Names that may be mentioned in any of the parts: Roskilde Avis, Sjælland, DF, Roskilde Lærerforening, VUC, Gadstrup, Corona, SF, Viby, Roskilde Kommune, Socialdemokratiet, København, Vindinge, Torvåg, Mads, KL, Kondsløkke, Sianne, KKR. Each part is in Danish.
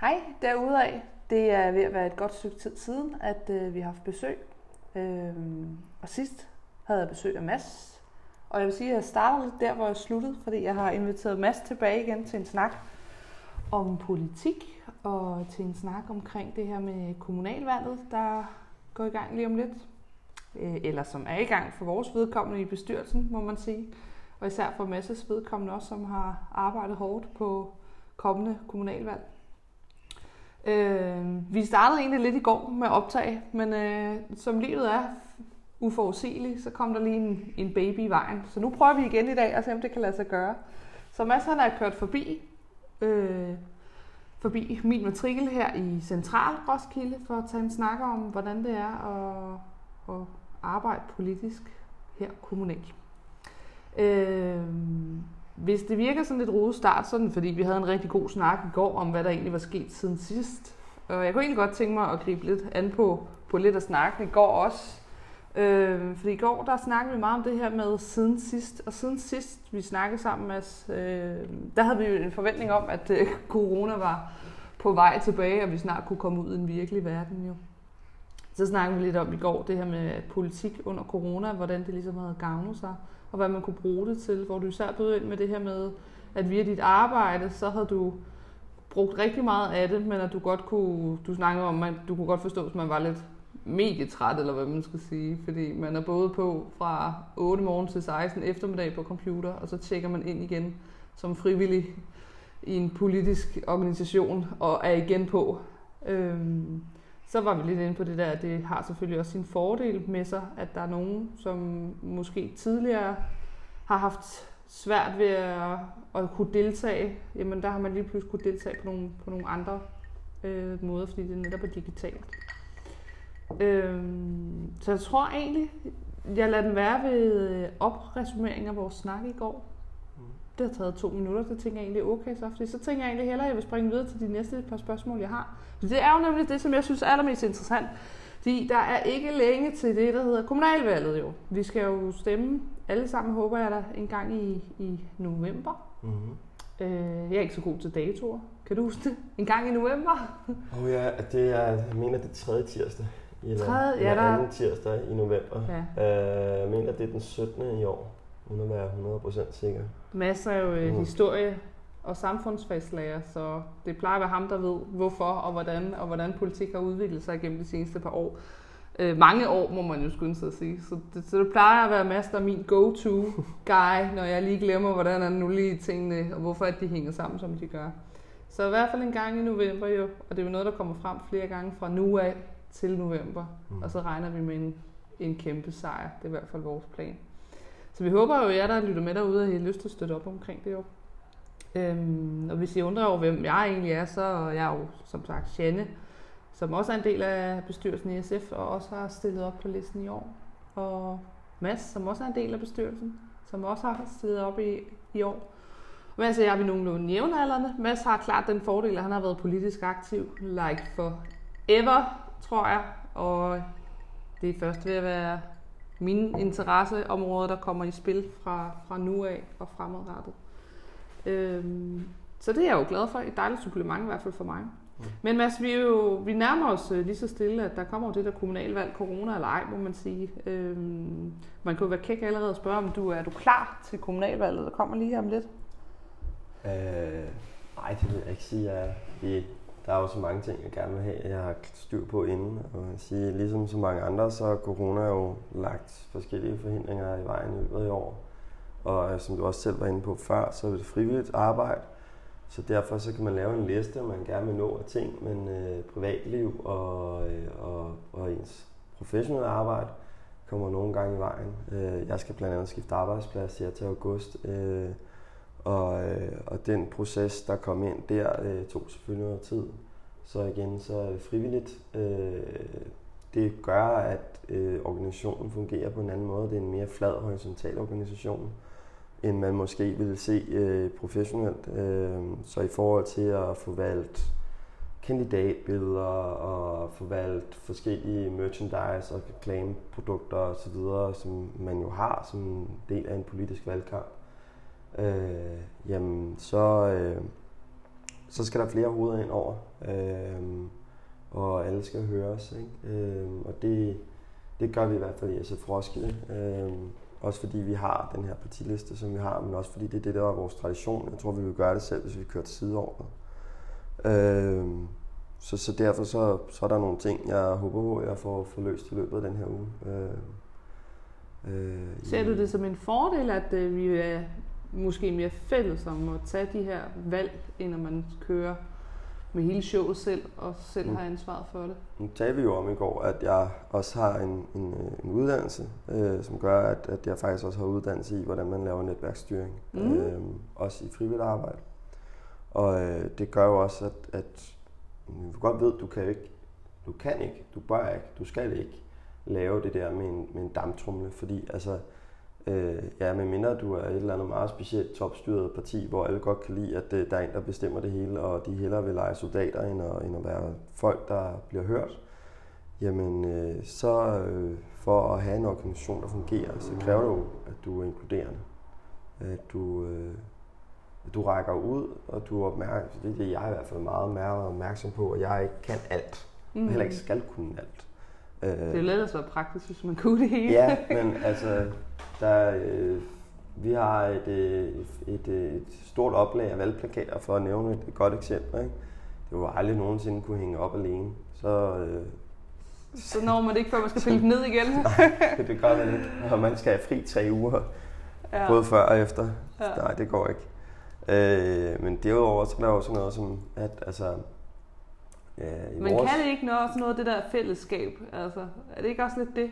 Hej derude af. Det er ved at være et godt stykke tid siden, at vi har haft besøg. Og sidst havde jeg besøg af Mads. Og jeg vil sige, at jeg starter lidt der, hvor jeg sluttede, fordi jeg har inviteret Mads tilbage igen til en snak om politik og til en snak omkring det her med kommunalvalget, der går i gang lige om lidt. Eller som er i gang for vores vedkommende i bestyrelsen, må man sige. Og især for Mads' vedkommende også, som har arbejdet hårdt på kommende kommunalvalg. Vi startede egentlig lidt i går med optag, men som livet er uforudsigeligt, så kom der lige en baby i vejen. Så nu prøver vi igen i dag og se, om det kan lade sig gøre. Så Mads han er kørt forbi min matrikel her i Central Roskilde for at tage en snak om, hvordan det er at arbejde politisk her kommunalt. Hvis det virker sådan lidt rodet start, sådan, fordi vi havde en rigtig god snak i går om, hvad der egentlig var sket siden sidst. Og jeg kunne egentlig godt tænke mig at gribe lidt an på lidt af snakken i går også. Fordi i går der snakkede vi meget om det her med siden sidst. Og siden sidst vi snakkede sammen, Mads, der havde vi jo en forventning om, at corona var på vej tilbage, og vi snart kunne komme ud i den virkelige verden jo. Så snakkede vi lidt om i går det her med politik under corona, hvordan det ligesom havde gavnet sig, og hvad man kunne bruge det til, hvor du især bød ind med det her med, at via dit arbejde, så havde du brugt rigtig meget af det, men at du snakkede om, at du kunne godt forstå, hvis man var lidt medietræt, eller hvad man skal sige, fordi man er både på fra 8 morgen til 16 eftermiddag på computer, og så tjekker man ind igen som frivillig i en politisk organisation, og er igen på. Så var vi lidt inde på det der, at det har selvfølgelig også sin fordel med sig, at der er nogen, som måske tidligere har haft svært ved at kunne deltage. Jamen der har man lige pludselig kunne deltage på nogle andre måder, fordi det netop er digitalt. Så jeg tror egentlig, jeg lader den være ved opresumering af vores snak i går. Det har taget 2 minutter, det tænker jeg egentlig okay så. Fordi så tænker jeg egentlig hellere, at jeg vil springe videre til de næste par spørgsmål, jeg har. Det er jo nemlig det, som jeg synes er allermest interessant. Fordi der er ikke længe til det, der hedder kommunalvalget jo. Vi skal jo stemme alle sammen, håber jeg da, en gang i november. Mm-hmm. Jeg er ikke så god til datoer. Kan du huske det? En gang i november? Ja, jeg mener det 3. tirsdag. Eller 2. tirsdag i november. Ja. Jeg mener det er den 17. i år. Uden at være 100% sikker. Masser af historie og samfundsfagslærer, så det plejer at være ham, der ved hvorfor og hvordan politik har udviklet sig gennem de seneste par år. Mange år, må man jo skynde sig at sige. Så det plejer at være Mads, der er min go-to-guy, når jeg lige glemmer, hvordan er nu lige tingene, og hvorfor at de hænger sammen, som de gør. Så i hvert fald en gang i november jo, og det er jo noget, der kommer frem flere gange fra nu af til november. Og så regner vi med en kæmpe sejr. Det er i hvert fald vores plan. Så vi håber jo, at jer, der lytter med derude, at I har lyst til at støtte op omkring det jo. Og hvis I undrer over, hvem jeg egentlig er, så er jeg jo, som sagt, Sianne, som også er en del af bestyrelsen i SF, og også har stillet op på listen i år. Og Mads, som også er en del af bestyrelsen, som også har stillet op i år. Men altså, jeg er ved nogenlunde jævnaldrende. Mads har klart den fordel, at han har været politisk aktiv, like forever, tror jeg. Og det er først ved at være mine interesseområder, der kommer i spil fra nu af og fremadrettet. Så det er jeg jo glad for. Et dejligt supplement i hvert fald for mig. Mm. Men Mads, vi nærmer os lige så stille, at der kommer det der kommunalvalg, corona eller ej, må man sige. Man kan jo være kæk allerede og spørge, om er du klar til kommunalvalget, der kommer lige om lidt? Nej, det vil jeg ikke sige. Der er jo så mange ting, jeg gerne vil have, jeg har styr på inden. Og sige, ligesom så mange andre, så har corona jo lagt forskellige forhindringer i vejen i løbet af år. Og som du også selv var inde på før, så er det frivilligt arbejde. Så derfor så kan man lave en liste, man gerne vil nå af ting, men privatliv og ens professionelle arbejde kommer nogle gange i vejen. Jeg skal blandt andet skifte arbejdsplads her til august. Og den proces, der kom ind der, tog selvfølgelig noget tid. Så igen, så er det frivilligt. Det gør, at organisationen fungerer på en anden måde. Det er en mere flad, horisontal organisation, end man måske ville se professionelt. Så i forhold til at forvalte kandidatbilleder og forvalte forskellige merchandise og reklameprodukter osv., som man jo har som en del af en politisk valgkamp, jamen så så skal der flere hoveder ind over, og alle skal høres, ikke? Og det gør vi i hvert fald i SF Roskilde, også fordi vi har den her partiliste, som vi har, men også fordi det er det, der er vores tradition. Jeg tror, vi vil gøre det selv, hvis vi kører til sideordnet. Så derfor så er der nogle ting, jeg håber på, jeg får løst i løbet af den her uge. Ser du det som en fordel, at vi er måske mere fælles om at tage de her valg, end når man kører med hele showet selv, og selv har ansvaret for det? Nu talte vi jo om i går, at jeg også har en uddannelse, som gør, at jeg faktisk også har uddannelse i, hvordan man laver netværksstyring. Også i frivilligt arbejde. Og det gør jo også, at du godt ved, du kan ikke, du bør ikke, du skal ikke lave det der med en damptrumle, fordi altså, medmindre du er et eller andet meget specielt topstyret parti, hvor alle godt kan lide, at der er en, der bestemmer det hele, og de hellere vil lege soldater, end at være folk, der bliver hørt, jamen for at have en organisation, der fungerer, så kræver det jo, at du er inkluderende, at du rækker ud, og du er opmærksom. Det er det, jeg er i hvert fald meget mere opmærksom på, at jeg ikke kan alt, og heller ikke skal kunne alt. Det er jo lettere at være praktisk, hvis man kunne det hele. Ja, men altså, vi har et stort oplag af valgplakater, for at nævne et godt eksempel, ikke? Det var aldrig nogensinde kunne hænge op alene. Så når man det ikke, før man skal pille den ned igen? Nej, det gør man ikke. Og man skal have fri 3 uger, ja. Både før og efter. Ja. Nej, det går ikke. Men derudover, så er der jo sådan noget som, at altså... Men kan det ikke noget af det der fællesskab? Altså, er det ikke også lidt det?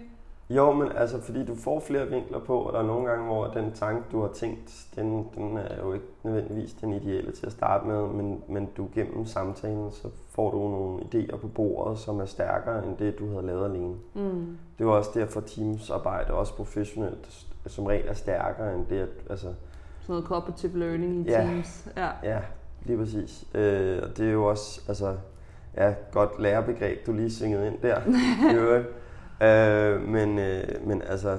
Jo, men altså, fordi du får flere vinkler på, og der er nogle gange, hvor den tanke, du har tænkt, den er jo ikke nødvendigvis den ideelle til at starte med, men du gennem samtalen, så får du nogle idéer på bordet, som er stærkere end det, du havde lavet alene. Mm. Det var også derfor teamsarbejde, også professionelt, som regel er stærkere end det, at, altså... Sådan noget cooperative learning i teams. Ja, ja, lige præcis. Og det er jo også, altså... Ja, godt lærerbegreb, du lige syngede ind der. Men altså,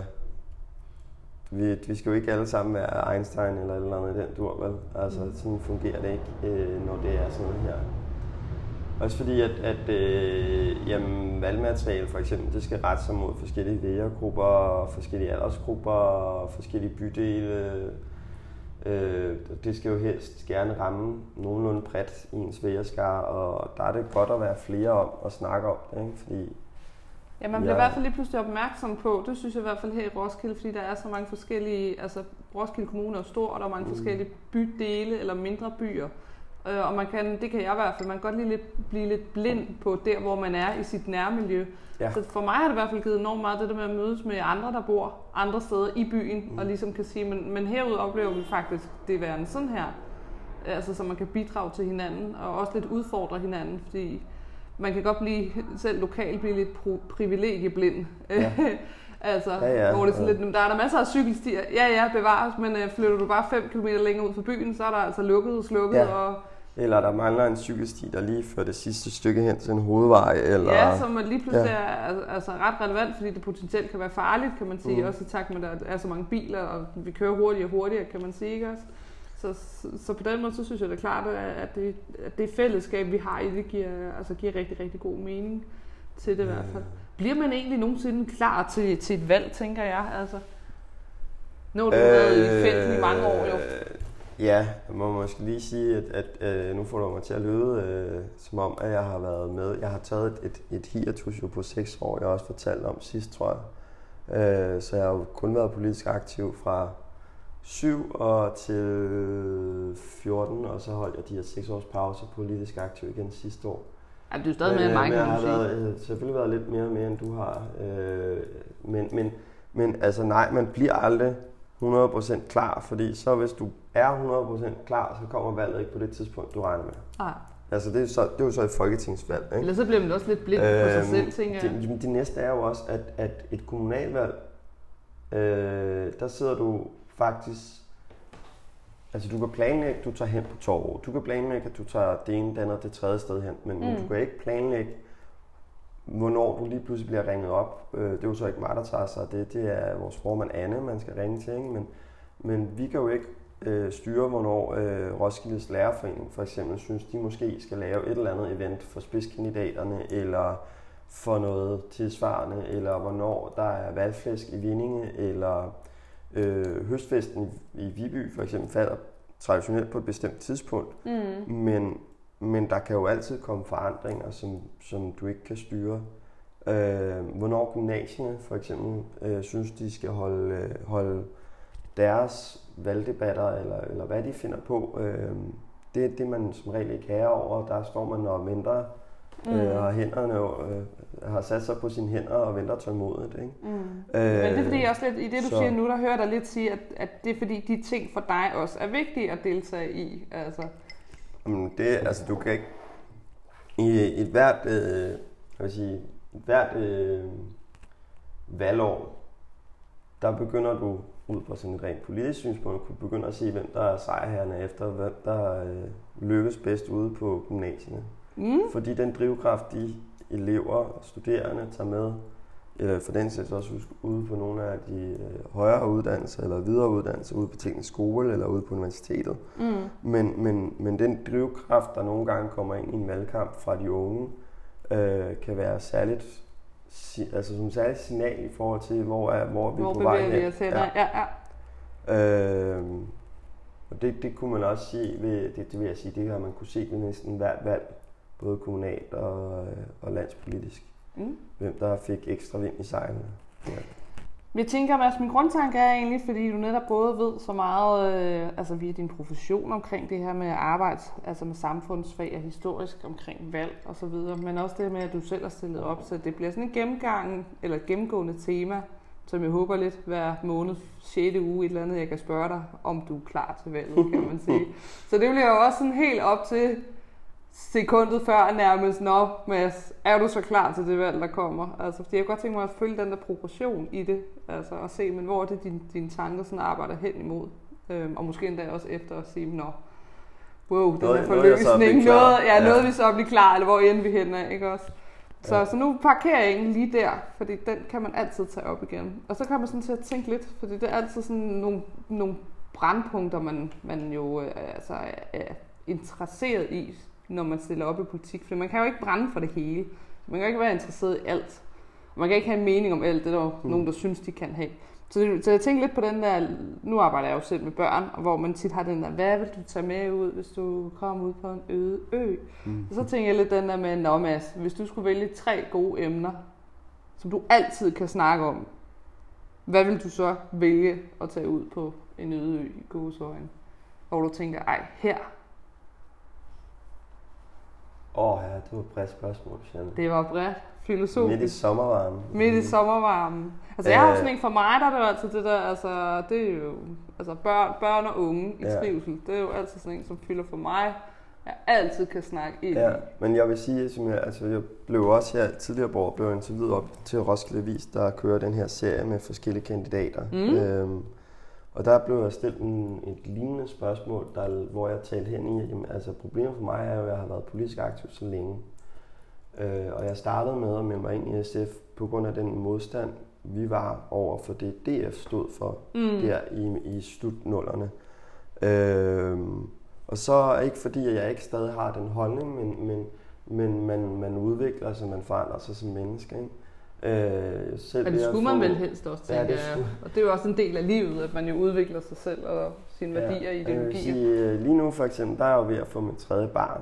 vi skal jo ikke alle sammen være Einstein eller et eller andet i den dur, vel? Altså, sådan fungerer det ikke, når det er sådan noget her. Også fordi, at valgmateriale for eksempel, det skal rette sig mod forskellige vælgergrupper, forskellige aldersgrupper, forskellige bydele. Det skal jo helst gerne ramme nogenlunde bredt i ens vælgerskare, og der er det godt at være flere om og snakke om det, ikke? Fordi ja, man bliver i hvert fald lige pludselig opmærksom på, det synes jeg i hvert fald her i Roskilde, fordi der er så mange forskellige, altså Roskilde Kommune er stor, og der er mange forskellige bydele eller mindre byer, og man kan, det kan jeg i hvert fald, man kan godt lige blive lidt blind på der, hvor man er i sit nærmiljø. Ja. Så for mig har det i hvert fald givet enormt meget det der med at mødes med andre, der bor andre steder i byen, og ligesom kan sige, men herude oplever vi faktisk det værende sådan her. Altså så man kan bidrage til hinanden, og også lidt udfordre hinanden, fordi man kan godt blive, selv lokalt, blive lidt privilegieblind. Ja. Altså, hvor det er sådan lidt, der er der masser af cykelstier, ja, bevares, men flytter du bare 5 kilometer længere ud fra byen, så er der altså lukket, og... Eller der mangler en cykelsti, der lige fører det sidste stykke hen til en hovedvej, eller... Ja, som lige pludselig er altså ret relevant, fordi det potentielt kan være farligt, kan man sige, også i takt med, at der er så mange biler, og vi kører hurtigere og hurtigere, kan man sige, ikke også? Så på den måde, så synes jeg, det er klart, at det fællesskab, vi har i det, giver rigtig, rigtig god mening til det i hvert fald. Bliver man egentlig nogensinde klar til et valg, tænker jeg? Altså, nu har du været i felten i mange år, jo. Ja, jeg må måske lige sige, at nu får du mig til at lyde, som om, at jeg har været med. Jeg har taget et hiatus på 6 år, jeg også fortalte om sidst, tror jeg. Så jeg har jo kun været politisk aktiv fra 7 og til 14, og så holdt jeg de her 6 års pause politisk aktiv igen sidste år. Ja, du er stadig mere end mig, kan du sige. Jeg har selvfølgelig været lidt mere, end du har. Men altså nej, man bliver aldrig 100% klar, fordi så hvis du er 100% klar, så kommer valget ikke på det tidspunkt, du regner med. Nej. Altså det er jo så et folketingsvalg, ikke? Eller så bliver man også lidt blind på sig selv, tænker jeg. Det næste er jo også, at et kommunalvalg, der sidder du faktisk... Altså du kan planlægge, at du tager hen på Torvåg. Du kan planlægge, at du tager det ene, det andet, det tredje sted hen. Men du kan ikke planlægge, hvornår du lige pludselig bliver ringet op. Det er jo så ikke mig, der tager sig af det. Det er vores formand Anne, man skal ringe til. Ikke? Men vi kan jo ikke styre, hvornår Roskilde Lærerforening for eksempel synes, de måske skal lave et eller andet event for spidskandidaterne, eller for noget tilsvarende, eller hvornår der er valgflæsk i Vindinge, eller høstfesten i Viby for eksempel falder traditionelt på et bestemt tidspunkt. Mm. Men der kan jo altid komme forandringer, som du ikke kan styre. Hvornår gymnasierne for eksempel synes, de skal holde deres valgdebatter, eller hvad de finder på. Det er det, man som regel ikke herrer over. Der står man og venter, og hænderne har sat sig på sine hænder og venter tålmodigt. Ikke? Mm. Men det er fordi også lidt, i det du siger nu, der hører dig lidt sige, at det er fordi de ting for dig også er vigtige at deltage i. Altså. Du kan ikke i et hvert, valgår, der begynder du ud fra sådan et rent politisk synspunkt, kunne begynde at se, hvem der er sejrherrene efter, hvem der lykkes bedst ude på gymnasierne. Mm. Fordi den drivkraft, de elever og studerende tager med, for den sættes også ude på nogle af de højere uddannelser, eller videre uddannelser, ude på teknisk skole, eller ude på universitetet. Mm. Men den drivkraft, der nogle gange kommer ind i en valgkamp fra de unge, kan være særligt som særligt signal i forhold til, hvor vi er på vej hen. Og det kunne man også sige, det vil jeg sige, det har man kunne se ved næsten hvert valg, både kommunalt og landspolitisk. Mm. Hvem der fik ekstra vind i sejlene. Ja. Jeg tænker, Mads, min grundtanke er egentlig, fordi du netop både ved så meget via din profession omkring det her med arbejde, altså med samfundsfag og historisk omkring valg osv., men også det med, at du selv har stillet op, så det bliver sådan en gennemgang eller et gennemgående tema, som jeg håber lidt hver måned, 6. uge, et eller andet, jeg kan spørge dig, om du er klar til valget, kan man sige. Så det bliver jo også sådan helt op til sekundet før nærmest, nå Mads, er du så klar til det valg, der kommer? Altså, fordi jeg kunne godt tænke mig at følge den der proportion i det, altså, og se, men hvor er det dine tanker sådan arbejder hen imod? Og måske endda også efter at sige, nå, wow, den her forløsning, noget vi så bliver klar, eller hvor end vi hen er, ikke også? Så, ja. Så nu parkerer jeg egentlig lige der, fordi den kan man altid tage op igen. Og så kommer man sådan til at tænke lidt, fordi det er altid sådan nogle brandpunkter, man jo er interesseret i, når man stiller op i politik, for man kan jo ikke brænde for det hele. Man kan ikke være interesseret i alt. Man kan ikke have en mening om alt, det er der nogen, der synes, de kan have. Så jeg tænker lidt på den der, nu arbejder jeg jo selv med børn, og hvor man tit har den der, hvad vil du tage med ud, hvis du kommer ud på en øde ø? Og så tænker jeg lidt den der med, nå Mads, hvis du skulle vælge 3 gode emner, som du altid kan snakke om, hvad vil du så vælge at tage ud på en øde ø i gåseøjne? Hvor du tænker, ej, her. Det var et bredt spørgsmål, Sianne. Det var bredt. Filosofisk. Midt i sommervarmen. Altså, jeg har sådan en, for mig, der er det jo altid det der, altså, det er jo, altså, børn og unge i trivsel, det er jo altid sådan en, som fylder for mig, jeg altid kan snakke ind i. Ja, men jeg vil sige, jeg blev også her tidligere på året, blev interviewet op til Roskilde Avis, der kører den her serie med forskellige kandidater. Mm. Og der blev jeg stillet et lignende spørgsmål, hvor jeg talte hen i, altså problemet for mig er jo, at jeg har været politisk aktiv så længe. Og jeg startede med at melde mig ind i SF på grund af den modstand, vi var over for det, DF stod for der i slutnullerne. Og så ikke fordi, at jeg ikke stadig har den holdning, men man udvikler sig, man forandrer sig som menneske, ikke? Selv og det skulle man vel helst også tænke, og det er jo også en del af livet, at man jo udvikler sig selv og sine værdier i ideologier. Lige nu for eksempel, der er jeg jo ved at få mit 3. barn.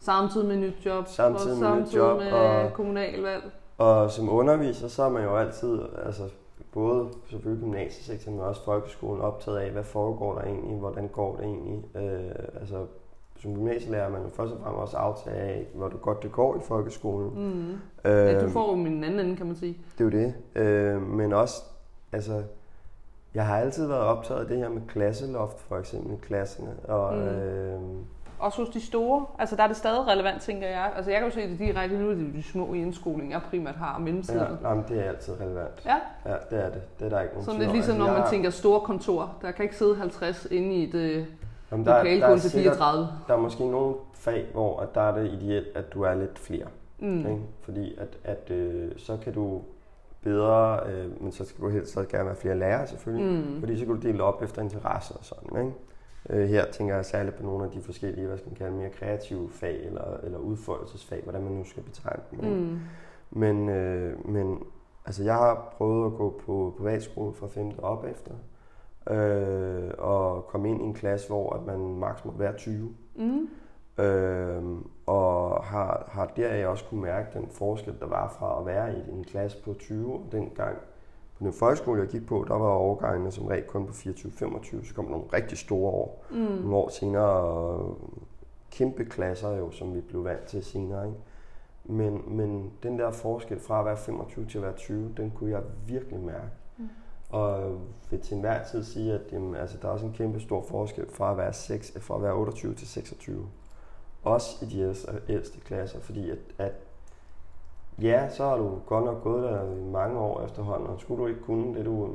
Samtidig med nyt job, og samtidig med kommunalvalg. Og som underviser, så er man jo altid, altså både selvfølgelig gymnasiesektoren, men også folkeskolen, optaget af, hvad foregår der egentlig, hvordan går det egentlig, som gymnasielærer er man jo først og fremmest også aftage af, hvor godt det går i folkeskolen. Mm. Du får jo min anden, kan man sige. Det er jo det. Men også, jeg har altid været optaget af det her med klasseloft, for eksempel i klasserne. Også hos de store. Altså, der er det stadig relevant, tænker jeg. Altså, jeg kan jo se det direkte nu, at det er de små i indskolingen, jeg primært har om mellemtiden. Ja, jamen, det er altid relevant. Ja, det er det. Det er der ikke nogen sådan lidt ligesom, når man tænker store kontor. Der kan ikke sidde 50 inde i et... Jamen, der er måske nogle fag, hvor at der er det ideelt, at du er lidt flere. Ikke? Fordi at så kan du bedre, men så skal du helst så gerne være flere lærere selvfølgelig, fordi så kan du dele op efter interesser og sådan, ikke? Her tænker jeg særligt på nogle af de forskellige, hvad skal man kalde, mere kreative fag eller udfoldelsesfag, hvordan man nu skal betegne dem. Men altså, jeg har prøvet at gå på privatskole fra 5. op efter, og komme ind i en klasse, hvor at man maks må være 20. Og har deraf også kunne mærke den forskel, der var fra at være i en klasse på 20 og dengang. På den folkeskole, jeg gik på, der var overgangene som regel kun på 24-25, så kom der nogle rigtig store år. Nogle år senere, og kæmpe klasser jo, som vi blev vant til senere, ikke? Men den der forskel fra at være 25 til at være 20, den kunne jeg virkelig mærke. Og vil til enhver tid sige, at jamen, altså, der er også en kæmpe stor forskel fra at være, fra at være 28 til 26. Også i de ældste klasser, fordi at ja, så har du godt nok gået der i mange år efterhånden, og skulle du ikke kunne det, du,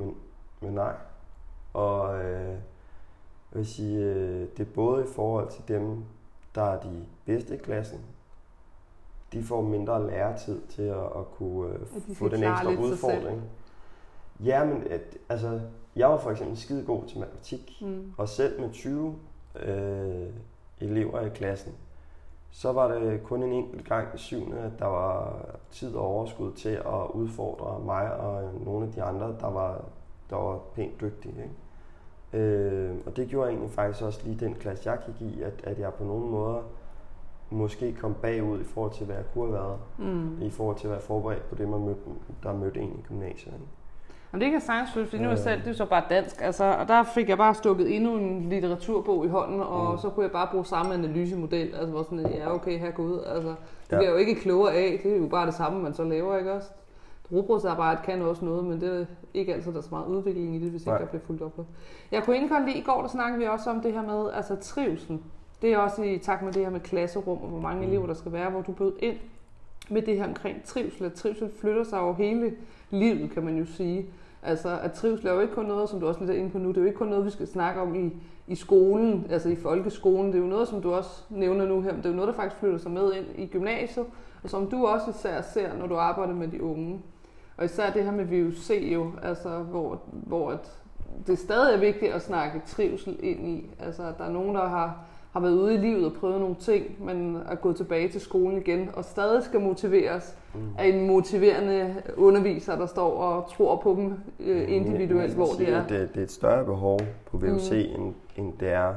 men nej. Og jeg vil sige, det er både i forhold til dem, der er de bedste i klassen, de får mindre læretid til at kunne få den ekstra udfordring. Ja, men altså, jeg var for eksempel skidegod til matematik, og selv med 20 elever i klassen, så var det kun en enkelt gang i 7. at der var tid og overskud til at udfordre mig og nogle af de andre, der var pænt dygtige, ikke? Og det gjorde egentlig faktisk også lige den klasse, jeg gik i, at jeg på nogle måder måske kom bagud i forhold til, hvad jeg kunne have været, i forhold til at være forberedt på det, man mødte, der mødte en i gymnasiet, ikke? Jamen, det kan jeg sagtens synes, fordi nu er selv, det er så bare dansk, altså, og der fik jeg bare stukket endnu en litteraturbog i hånden, og så kunne jeg bare bruge samme analysemodel, altså hvor sådan, at ja, okay, her går ud, altså, det bliver jo ikke klogere af, det er jo bare det samme, man så laver, ikke også? Rugbrødsarbejde kan også noget, men det er ikke altid, der er så meget udvikling i det, hvis ikke der bliver fuldt op på. Jeg kunne indgå lige i går, der snakkede vi også om det her med, altså trivsel. Det er også i takt med det her med klasserum, og hvor mange elever der skal være, hvor du bød ind med det her omkring trivsel, at trivsel flytter sig over hele livet, kan man jo sige. Altså, at trivsel er jo ikke kun noget, som du også lidt er inde på nu, det er jo ikke kun noget, vi skal snakke om i skolen, altså i folkeskolen, det er jo noget, som du også nævner nu her, det er jo noget, der faktisk flytter sig med ind i gymnasiet, og som du også især ser, når du arbejder med de unge. Og især det her med VUC jo, altså, hvor det stadig er vigtigt at snakke trivsel ind i, altså, at der er nogen, der har været ude i livet og prøvet nogle ting, men er gået tilbage til skolen igen, og stadig skal motiveres af en motiverende underviser, der står og tror på dem individuelt, hvor det er. Det er et større behov på VUC, end det er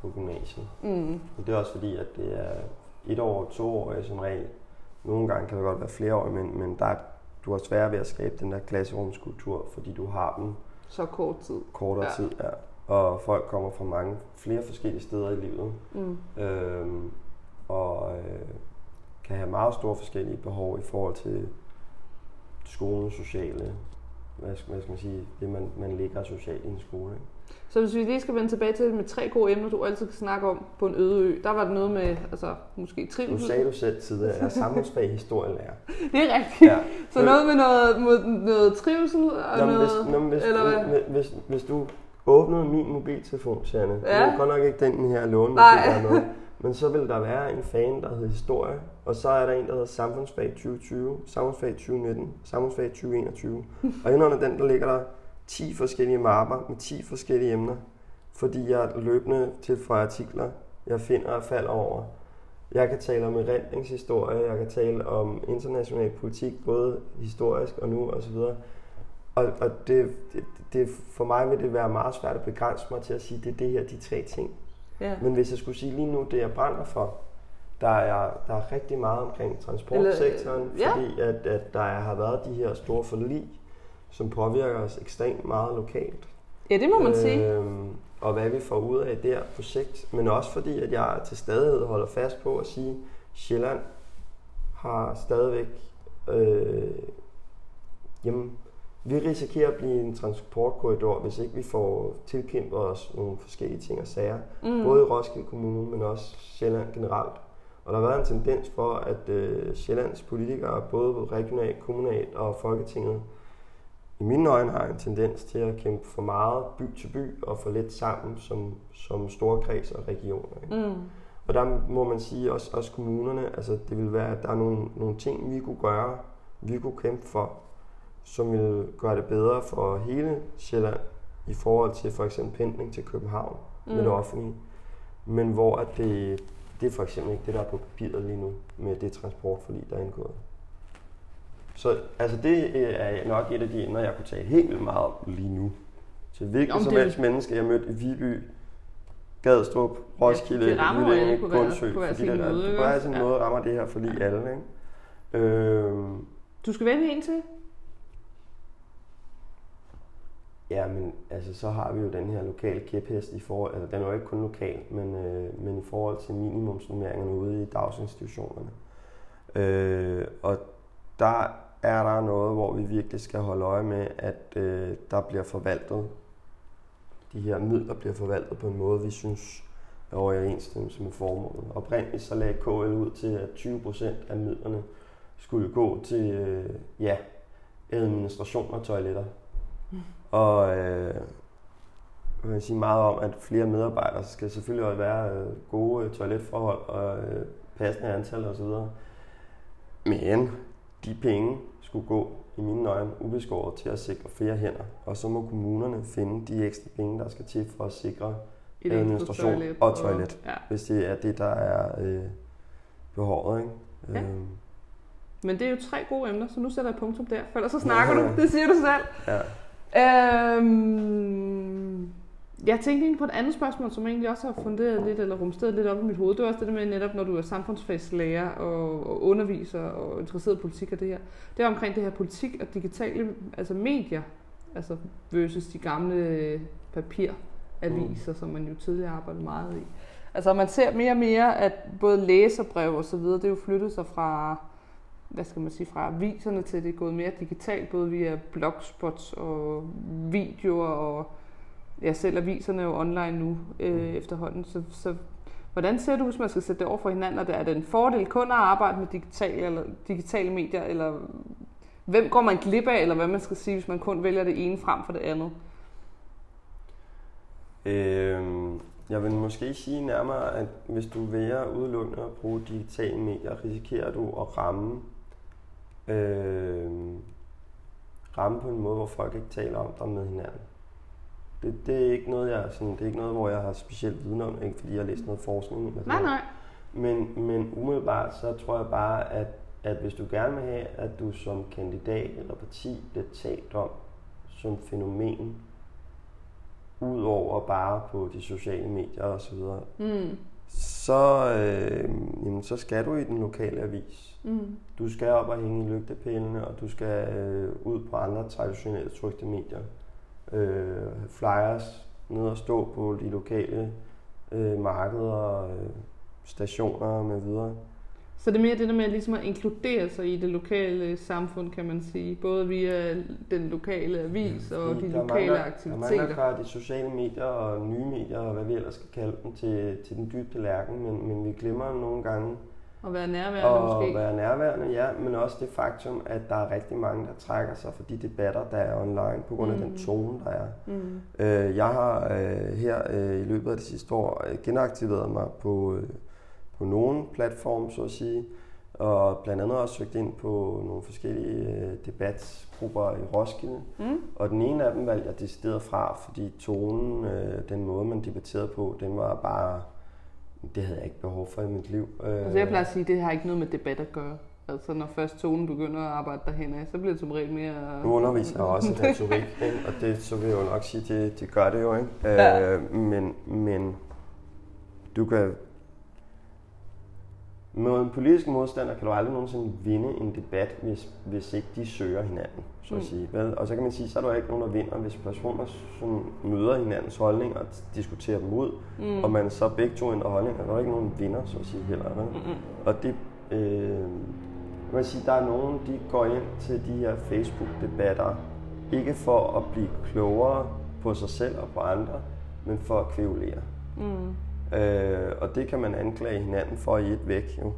på gymnasiet. Og det er også fordi, at det er 1 år, 2 år som regel. Nogle gange kan det godt være flere år, men du har svært ved at skabe den der klasserumskultur, fordi du har dem så kort tid. Kortere tid, ja. Og folk kommer fra mange flere forskellige steder i livet, kan have meget store forskellige behov i forhold til skolens sociale, hvad skal man sige, det man ligger socialt i en skole. Så hvis vi lige skal vende tilbage til det med 3 gode emner, du altid kan snakke om på en øde ø, der var det noget med, altså måske trivsel. Nu sagde du selv tidligere, at jeg er samfundsfag historielærer. Det er rigtigt. Ja. Så noget med noget trivsel og hvis du åbnede min mobiltelefon, Sianne. Det var godt nok ikke den her lånemobil. Men så vil der være en fan, der hedder historie, og så er der en, der hedder samfundsfag 2020, samfundsfag 2019, samfundsfag 2021. Og indenunder den, der ligger der 10 forskellige mapper med 10 forskellige emner, fordi jeg løbende tilføjer artikler, jeg finder og falder over. Jeg kan tale om erindringshistorie, jeg kan tale om international politik, både historisk og nu osv. Og det for mig vil det være meget svært at begrænse mig til at sige, det er det her, de 3 ting. Yeah. Men hvis jeg skulle sige lige nu, det jeg brænder for, der er rigtig meget omkring transportsektoren, fordi at der har været de her store forlig, som påvirker os ekstremt meget lokalt. Ja, det må man sige. Og hvad vi får ud af der på sigt, men også fordi, at jeg til stadighed holder fast på at sige, at Sjælland har stadigvæk vi risikerer at blive en transportkorridor, hvis ikke vi får tilkæmpet os nogle forskellige ting og sager. Både i Roskilde Kommune, men også Sjælland generelt. Og der har været en tendens for, at Sjællands politikere, både regionalt, kommunalt og Folketinget, i mine øjne har en tendens til at kæmpe for meget by til by og for lidt sammen som store kreds og regioner. Ikke? Og der må man sige, også kommunerne, altså det vil være, at der er nogle ting, vi kunne gøre, vi kunne kæmpe for, som vil gøre det bedre for hele Sjælland i forhold til for eksempel pendling til København med det offentlige. Men hvor at det er for eksempel ikke det, der er på papiret lige nu med det transportforlig, der er indgået. Så altså, det er nok et af de emner, jeg kunne tale helt vildt meget om lige nu. Til hvilket som helst menneske, jeg mødte i Viby, Gadstrup, Roskilde, Vindinge, Kondsløkke, fordi det der på altså en måde rammer det her forlig alle, ikke? Du skal vælge en til? Ja, men altså, så har vi jo den her lokale kæphest i forhold, altså den er jo ikke kun lokal, men i forhold til minimumsnormeringerne ude i daginstitutionerne. Og der er der noget, hvor vi virkelig skal holde øje med, at der bliver forvaltet, de her midler bliver forvaltet på en måde, vi synes er overensstemmelse med formålet. Oprindeligt så lagde KL ud til, at 20% af midlerne skulle gå til administration og toiletter. Og man siger meget om, at flere medarbejdere skal selvfølgelig også være gode toiletforhold og passende antal osv. Men de penge skulle gå, i mine øjne, ubeskåret til at sikre flere hænder. Og så må kommunerne finde de ekstra penge, der skal til for at sikre administration toilet og toilet. Ja. Hvis det er det, der er behovet, ikke? Ja. Men det er jo 3 gode emner, så nu sætter jeg punktum der. For ellers så snakker du, det siger du selv. Ja. Jeg tænkte egentlig på et andet spørgsmål, som jeg egentlig også har funderet lidt, eller rumsteret lidt op i mit hoved. Det var også det der med, netop når du er samfundsfagslærer og underviser og interesseret i politik og det her. Det er omkring det her politik og digitale, altså medier, altså versus de gamle papiraviser, som man jo tidligere arbejdede meget i. Altså man ser mere og mere, at både læserbrev og så videre, det er jo flyttet sig fra, hvad skal man sige, fra aviserne til, det er gået mere digitalt, både via blogspots og videoer, og ja, selv aviserne er jo online nu efterhånden. Så hvordan ser du, hvis man skal sætte det over for hinanden, og er det en fordel kun at arbejde med digitale medier, eller hvem går man glip af, eller hvad man skal sige, hvis man kun vælger det ene frem for det andet? Jeg vil måske sige nærmere, at hvis du vælger udelukkende at bruge digitale medier, risikerer du at ramme på en måde, hvor folk ikke taler om dig med hinanden. Det er ikke noget, hvor jeg har specielt viden om, ikke fordi jeg har læst noget forskning eller sådan. Nej. Men umiddelbart så tror jeg bare, at hvis du gerne vil have, at du som kandidat eller parti bliver talt om som fænomen, udover bare på de sociale medier og så videre, så skal du i den lokale avis. Du skal op og hænge i lygtepælene, og du skal ud på andre traditionelle trykte medier. Flyers, ned og stå på de lokale markeder, stationer med videre. Så det er mere det der med ligesom at inkludere sig i det lokale samfund, kan man sige, både via den lokale avis og de lokale aktiviteter. Der mangler fra de sociale medier og nye medier, og hvad vi ellers skal kalde dem, til den dybe tallerken, men vi glemmer nogle gange. Og være nærværende måske. Og være nærværende, ja, men også det faktum, at der er rigtig mange, der trækker sig fra de debatter, der er online, på grund af den tone, der er. Jeg har her i løbet af det sidste år genaktiveret mig på nogle platforme, så at sige, og blandt andet også søgt ind på nogle forskellige debatgrupper i Roskilde. Og den ene af dem valgte jeg decideret fra, fordi tonen, den måde man debatterede på, den var bare, det havde jeg ikke behov for i mit liv. Altså jeg plejer at sige, at det har ikke noget med debat at gøre. Altså når først tonen begynder at arbejde derhen af, så bliver det som regel mere. Nu underviser jeg også retorik, og det så vil jeg jo nok sige, det gør det jo, ikke? Ja. Men du kan. Med en politisk modstander kan du aldrig nogensinde vinde en debat, hvis ikke de søger hinanden, så at sige. Vel? Og så kan man sige, så er der ikke nogen, der vinder, hvis personer som møder hinandens holdninger og diskuterer dem ud, og man så begge to ændrer holdninger, der er ikke nogen vinder, så at sige, heller. Vel? Og det, man sige, der er nogen, de går ind til de her Facebook-debatter, ikke for at blive klogere på sig selv og på andre, men for at kvævlere. Og det kan man anklage hinanden for i et væk, jo.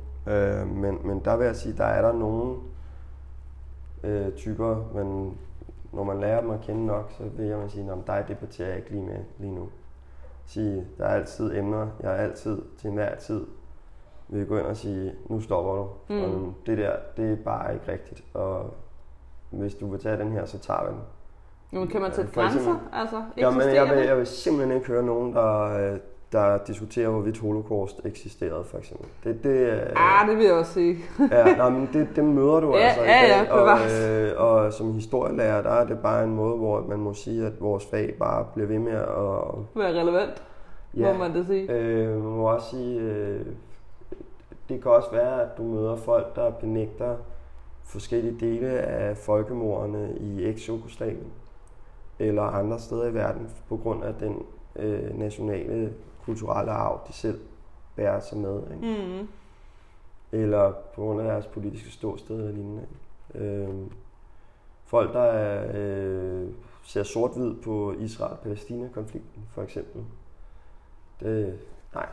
Men der vil jeg sige, der er der nogle typer, men når man lærer dem at kende nok, så vil jeg sige, at dig debatterer jeg ikke lige med lige nu. Sige, der er altid emner, jeg er altid til enhver tid vil gå ind og sige, nu stopper du. Og det der, det er bare ikke rigtigt, og hvis du vil tage den her, så tager vi den. Men kan man sætte grænser? Altså, jeg vil simpelthen ikke høre nogen, der diskuterer, hvorvidt holocaust eksisterede, for eksempel. Det vil jeg også sige. Ja, nej, men det møder du altså i dag, og som historielærer, der er det bare en måde, hvor man må sige, at vores fag bare bliver ved med at være relevant, ja, må man det sige. Man må også sige, det kan også være, at du møder folk, der benægter forskellige dele af folkemordene i ex-Jugoslavien eller andre steder i verden på grund af den nationale kulturelle arv, de selv bærer sig med. Mm. Eller på grund af deres politiske ståsted eller lignende. Folk, der ser sort-hvid på Israel-Palæstina-konflikten, for eksempel. Det, nej.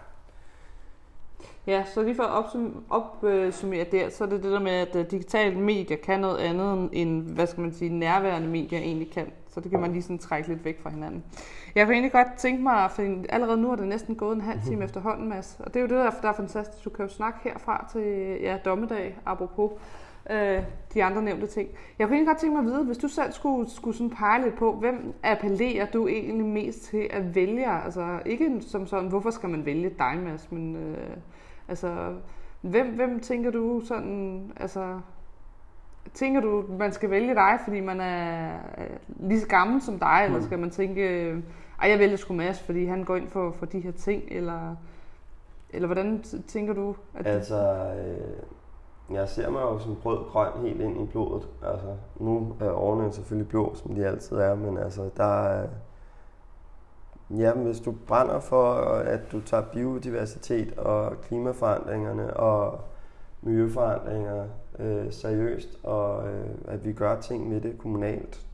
Ja, så lige for at opsummere der, så er det det der med, at digitale medier kan noget andet end, hvad skal man sige, nærværende medier egentlig kan. Så det kan man lige sådan trække lidt væk fra hinanden. Jeg kunne egentlig godt tænke mig, for allerede nu er det næsten gået en halv time efterhånden, Mads. Og det er jo det, der er fantastisk. Du kan jo snakke herfra til dommedag, apropos de andre nævnte ting. Jeg kunne egentlig godt tænke mig at vide, hvis du selv skulle sådan pege lidt på, hvem appellerer du egentlig mest til at vælge? Altså ikke som sådan, hvorfor skal man vælge dig, Mads, men altså, hvem tænker du sådan, altså... Tænker du, man skal vælge dig, fordi man er lige så gammel som dig, eller skal man tænke, jeg vælger sgu Mads, fordi han går ind for de her ting, eller hvordan tænker du? At altså, jeg ser mig jo som rød-grøn helt ind i blodet. Altså, nu er årene selvfølgelig blå, som de altid er, men altså, hvis du brænder for, at du tager biodiversitet og klimaforandringerne og miljøforandringer seriøst, og at vi gør ting med det kommunalt,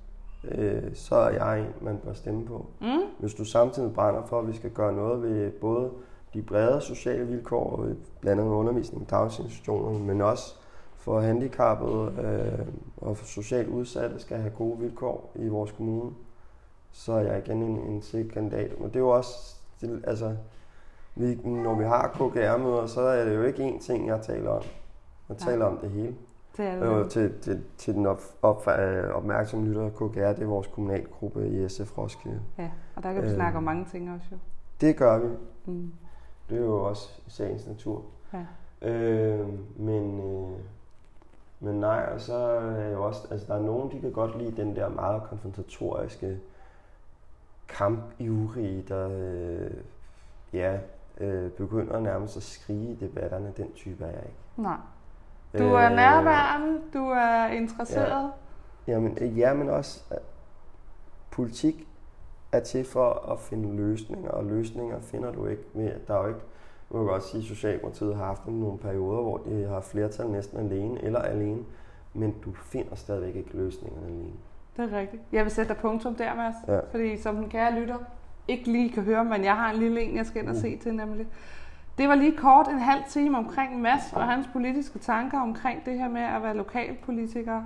så er jeg en, man bør stemme på. Mm. Hvis du samtidig brænder for, at vi skal gøre noget ved både de brede sociale vilkår, blandt andet undervisning i daginstitutionerne, men også for handicappede og for socialt udsatte skal have gode vilkår i vores kommune, så er jeg igen en sikker kandidat. Og det er jo også, altså, når vi har KKR-møder, så er det jo ikke én ting, jeg taler om. Jeg taler om det hele. Det er det. Til den opmærksomme lytter af KKR, det er vores kommunalgruppe i SF Roskilde. Ja, og der kan vi snakke om mange ting også jo. Det gør vi. Mm. Det er jo også i sagens natur. Ja. Men nej, og så er jo også, altså der er nogen, de kan godt lide den der meget konfrontatoriske kampivrige, der begynder nærmest at skrige i debatterne. Den type er jeg ikke. Nej. Du er nærværende, du er interesseret. Ja. Men også politik er til for at finde løsninger, og løsninger finder du ikke mere. Der er jo ikke, man kan godt sige, at Socialdemokratiet har haft nogle perioder, hvor de har flertal næsten alene eller alene, men du finder stadigvæk ikke løsningerne alene. Det er rigtigt. Jeg vil sætte dig punktum der, Mads, fordi som den kære lytter ikke lige kan høre, men jeg har en lille en, jeg skal ind og se til nemlig. Det var lige kort en halv time omkring Mads og hans politiske tanker omkring det her med at være lokalpolitiker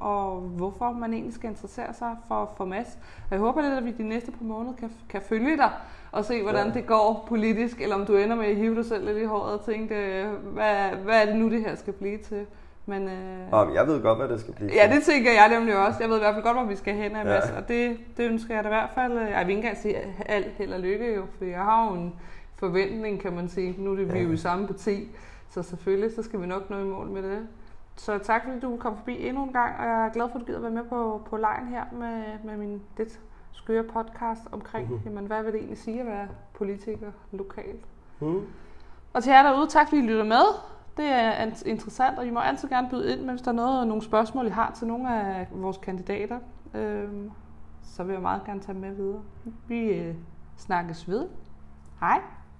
og hvorfor man egentlig skal interessere sig for Mads. Jeg håber lidt, at vi de næste par måneder kan følge dig og se, hvordan det går politisk, eller om du ender med at hive dig selv lidt i håret og tænke, hvad er det nu, det her skal blive til? Men, jeg ved godt, hvad det skal blive til. Ja, det tænker jeg nemlig også. Jeg ved i hvert fald godt, hvor vi skal hen af Mads, og det ønsker jeg da i hvert fald. Jeg vil ikke engang sige alt held og lykke, jo, for jeg har jo en forventning, kan man sige. Nu er vi jo i samme parti, så selvfølgelig så skal vi nok nå i mål med det. Så tak, fordi du kom forbi endnu en gang, og jeg er glad for, at du gider være med på lejen her med min lidt skøre podcast omkring, jamen, hvad vil det egentlig sige at være politiker lokalt. Mm. Og til jer derude, tak fordi I lytter med. Det er interessant, og I må altid gerne byde ind, hvis der er nogle spørgsmål, I har til nogle af vores kandidater. Så vil jeg meget gerne tage med videre. Vi snakkes ved. Hej!